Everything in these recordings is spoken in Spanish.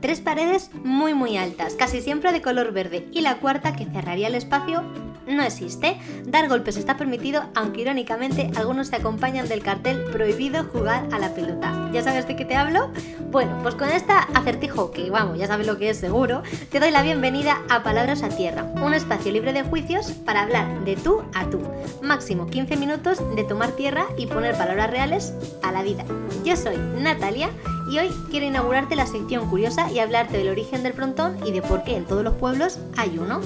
Tres paredes muy muy altas, casi siempre de color verde, y la cuarta, que cerraría el espacio, no existe. Dar golpes está permitido, aunque irónicamente algunos se acompañan del cartel prohibido jugar a la pelota. ¿Ya sabes de qué te hablo? Bueno, pues con este acertijo, que vamos, ya sabes lo que es seguro, te doy la bienvenida a Palabras a Tierra, un espacio libre de juicios para hablar de tú a tú. Máximo 15 minutos de tomar tierra y poner palabras reales a la vida. Yo soy Natalia y hoy quiero inaugurarte la sección curiosa y hablarte del origen del frontón y de por qué en todos los pueblos hay uno.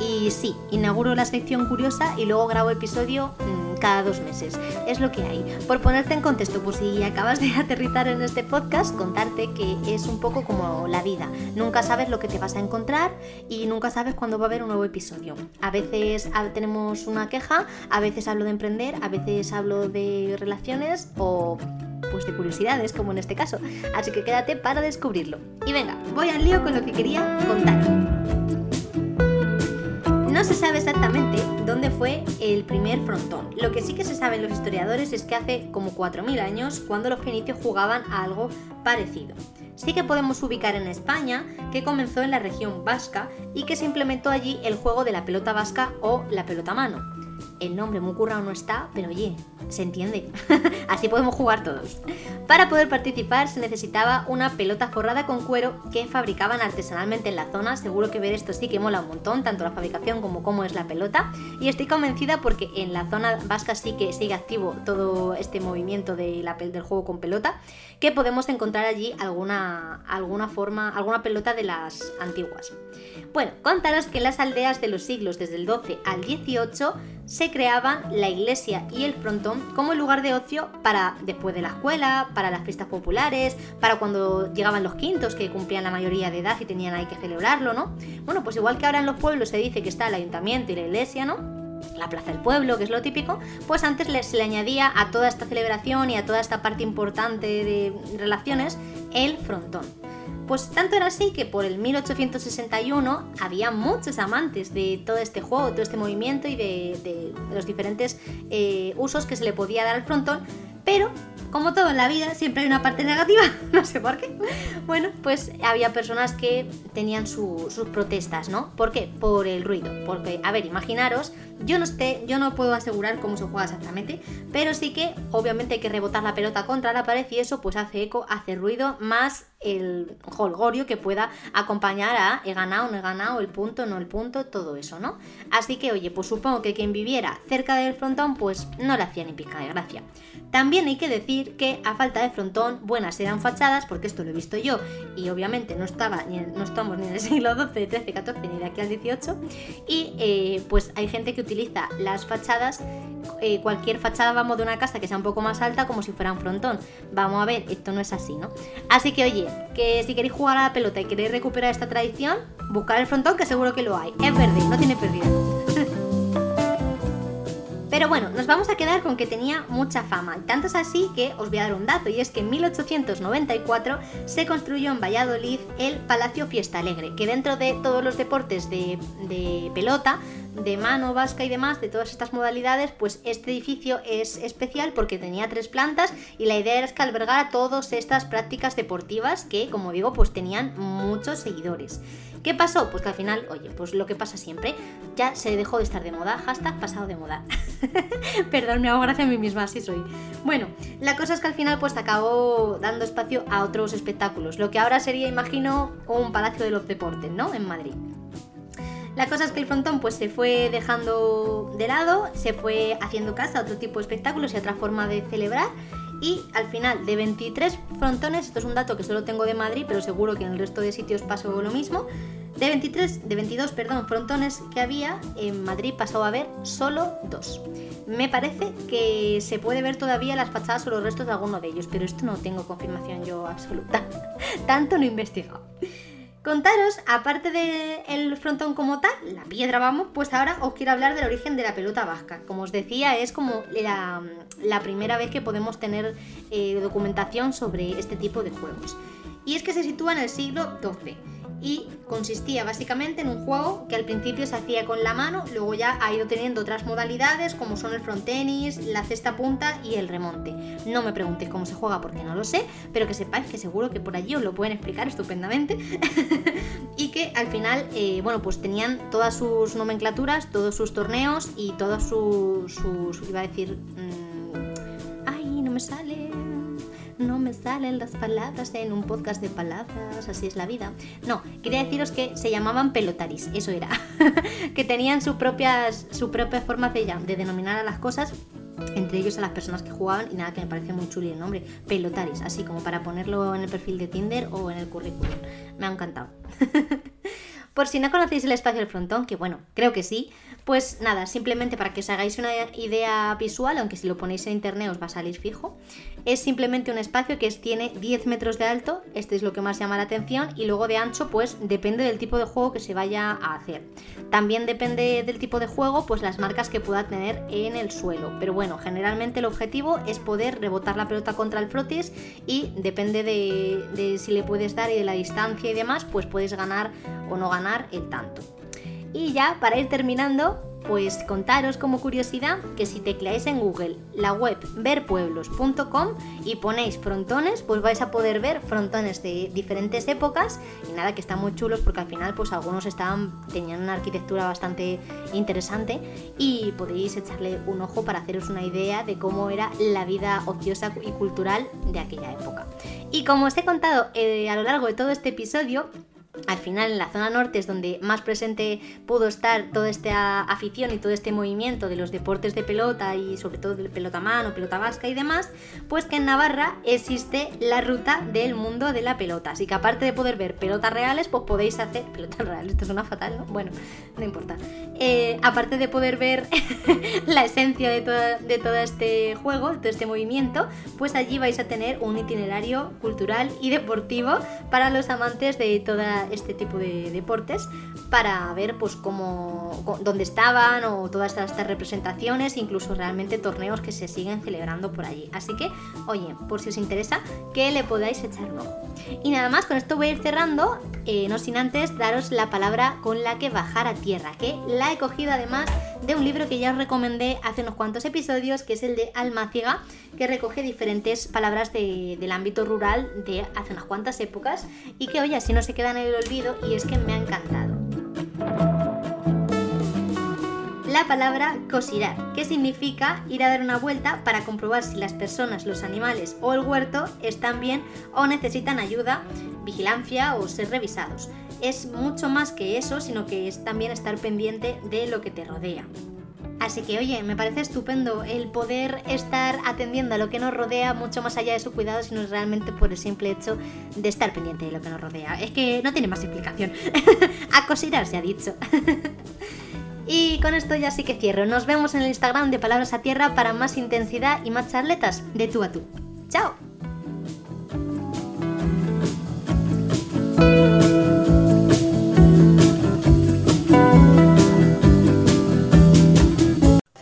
Y sí, inauguro la sección curiosa y luego grabo episodio cada 2 meses. Es lo que hay. Por ponerte en contexto, pues si acabas de aterrizar en este podcast, contarte que es un poco como la vida. Nunca sabes lo que te vas a encontrar y nunca sabes cuándo va a haber un nuevo episodio. A veces tenemos una queja, a veces hablo de emprender, a veces hablo de relaciones o pues de curiosidades, como en este caso. Así que quédate para descubrirlo. Y venga, voy al lío con lo que quería contar. No se sabe exactamente dónde fue el primer frontón. Lo que sí que se saben los historiadores es que hace como 4.000 años, cuando los fenicios jugaban a algo parecido. Sí que podemos ubicar en España, que comenzó en la región vasca y que se implementó allí el juego de la pelota vasca o la pelota a mano. El nombre muy currado no está, pero oye, se entiende. Así podemos jugar todos. Para poder participar se necesitaba una pelota forrada con cuero que fabricaban artesanalmente en la zona. Seguro que ver esto sí que mola un montón, tanto la fabricación como cómo es la pelota. Y estoy convencida porque en la zona vasca sí que sigue activo todo este movimiento del juego con pelota, que podemos encontrar allí alguna pelota de las antiguas. Bueno, contaros que en las aldeas de los siglos desde el 12 al 18 se creaban la iglesia y el frontón como lugar de ocio para después de la escuela, para las fiestas populares, para cuando llegaban los quintos, que cumplían la mayoría de edad y tenían ahí que celebrarlo, ¿no? Bueno, pues igual que ahora en los pueblos se dice que está el ayuntamiento y la iglesia, ¿no? La plaza del pueblo, que es lo típico, pues antes se le añadía a toda esta celebración y a toda esta parte importante de relaciones el frontón. Pues tanto era así que por el 1861 había muchos amantes de todo este juego, todo este movimiento y de los diferentes usos que se le podía dar al frontón, pero como todo en la vida, siempre hay una parte negativa, no sé por qué. Bueno, pues había personas que tenían sus protestas, ¿no? ¿Por qué? Por el ruido. Porque, a ver, imaginaros, yo no puedo asegurar cómo se juega exactamente, pero sí que, obviamente, hay que rebotar la pelota contra la pared y eso pues hace eco, hace ruido, más el jolgorio que pueda acompañar a he ganado, no he ganado, el punto, no el punto, todo eso, ¿no? Así que, oye, pues supongo que quien viviera cerca del frontón, pues no le hacía ni pizca de gracia. También hay que decir que a falta de frontón, buenas eran fachadas, porque esto lo he visto yo y obviamente no estamos ni en el siglo XII, XIII, XIV ni de aquí al XVIII, y pues hay gente que utiliza las fachadas, cualquier fachada, vamos, de una casa que sea un poco más alta como si fuera un frontón. Vamos a ver, esto no es así, ¿no? Así que oye, que si queréis jugar a la pelota y queréis recuperar esta tradición, buscar el frontón, que seguro que lo hay, es verde, no tiene pérdida. Pero bueno, nos vamos a quedar con que tenía mucha fama, tanto es así que os voy a dar un dato, y es que en 1894 se construyó en Valladolid el Palacio Fiesta Alegre, que dentro de todos los deportes de pelota, de mano, vasca y demás, de todas estas modalidades, pues este edificio es especial porque tenía 3 plantas y la idea era que albergara todas estas prácticas deportivas que, como digo, pues tenían muchos seguidores. ¿Qué pasó? Pues que al final, oye, pues lo que pasa siempre, ya se dejó de estar de moda, hashtag pasado de moda. Perdón, me hago gracia a mí misma, así soy. Bueno, la cosa es que al final pues acabó dando espacio a otros espectáculos, lo que ahora sería, imagino, un Palacio de los Deportes, ¿no? En Madrid. La cosa es que el frontón pues se fue dejando de lado, se fue haciendo casa a otro tipo de espectáculos y a otra forma de celebrar. Y al final, de 23 frontones, esto es un dato que solo tengo de Madrid, pero seguro que en el resto de sitios pasó lo mismo, de 22 frontones que había, en Madrid pasó a haber solo 2. Me parece que se puede ver todavía las fachadas o los restos de alguno de ellos, pero esto no tengo confirmación yo absoluta. Tanto no he investigado. Contaros, aparte del frontón como tal, la piedra, vamos, pues ahora os quiero hablar del origen de la pelota vasca. Como os decía, es como la primera vez que podemos tener documentación sobre este tipo de juegos. Y es que se sitúa en el siglo XII y consistía básicamente en un juego que al principio se hacía con la mano, luego ya ha ido teniendo otras modalidades como son el frontenis, la cesta punta y el remonte. No me preguntéis cómo se juega porque no lo sé, pero que sepáis que seguro que por allí os lo pueden explicar estupendamente. Y que al final, bueno, pues tenían todas sus nomenclaturas, todos sus torneos y todos sus iba a decir... ¡Ay, no me sale! No me salen las palabras en un podcast de palabras, así es la vida. No, quería deciros que se llamaban pelotaris, eso era. Que tenían sus propias formas de denominar a las cosas, entre ellos a las personas que jugaban, y nada, que me parece muy chuli el nombre, pelotaris, así como para ponerlo en el perfil de Tinder o en el currículum. Me ha encantado. Por si no conocéis el espacio del frontón, que bueno, creo que sí, pues nada, simplemente para que os hagáis una idea visual, aunque si lo ponéis en internet os va a salir fijo, es simplemente un espacio que tiene 10 metros de alto, este es lo que más llama la atención, y luego de ancho pues depende del tipo de juego que se vaya a hacer. También depende del tipo de juego pues las marcas que pueda tener en el suelo, pero bueno, generalmente el objetivo es poder rebotar la pelota contra el frotis y depende de si le puedes dar y de la distancia y demás, pues puedes ganar o no ganar el tanto. Y ya para ir terminando, pues contaros como curiosidad que si tecleáis en Google la web verpueblos.com y ponéis frontones, pues vais a poder ver frontones de diferentes épocas y nada, que están muy chulos porque al final pues algunos tenían una arquitectura bastante interesante y podéis echarle un ojo para haceros una idea de cómo era la vida ociosa y cultural de aquella época. Y como os he contado a lo largo de todo este episodio, al final en la zona norte es donde más presente pudo estar toda esta afición y todo este movimiento de los deportes de pelota y sobre todo de pelota mano, pelota vasca y demás, pues que en Navarra existe la ruta del mundo de la pelota, así que aparte de poder ver pelotas reales, pues podéis hacer... pelotas reales, esto suena fatal, ¿no? Bueno, no importa. Aparte de poder ver la esencia de todo este juego, de todo este movimiento, pues allí vais a tener un itinerario cultural y deportivo para los amantes de toda este tipo de deportes, para ver pues cómo, dónde estaban o todas estas representaciones, incluso realmente torneos que se siguen celebrando por allí, así que oye, por si os interesa, que le podáis echar un ojo. Y nada más, con esto voy a ir cerrando, no sin antes daros la palabra con la que bajar a tierra, que la he cogido además de un libro que ya os recomendé hace unos cuantos episodios, que es el de Almáciga, que recoge diferentes palabras del ámbito rural de hace unas cuantas épocas y que oye, así no se queda en el olvido, y es que me ha encantado. La palabra cosirar, que significa ir a dar una vuelta para comprobar si las personas, los animales o el huerto están bien o necesitan ayuda, vigilancia o ser revisados. Es mucho más que eso, sino que es también estar pendiente de lo que te rodea. Así que oye, me parece estupendo el poder estar atendiendo a lo que nos rodea mucho más allá de su cuidado, sino realmente por el simple hecho de estar pendiente de lo que nos rodea. Es que no tiene más explicación. A cosirar se ha dicho. Y con esto ya sí que cierro. Nos vemos en el Instagram de Palabras a Tierra para más intensidad y más charletas de tú a tú. ¡Chao!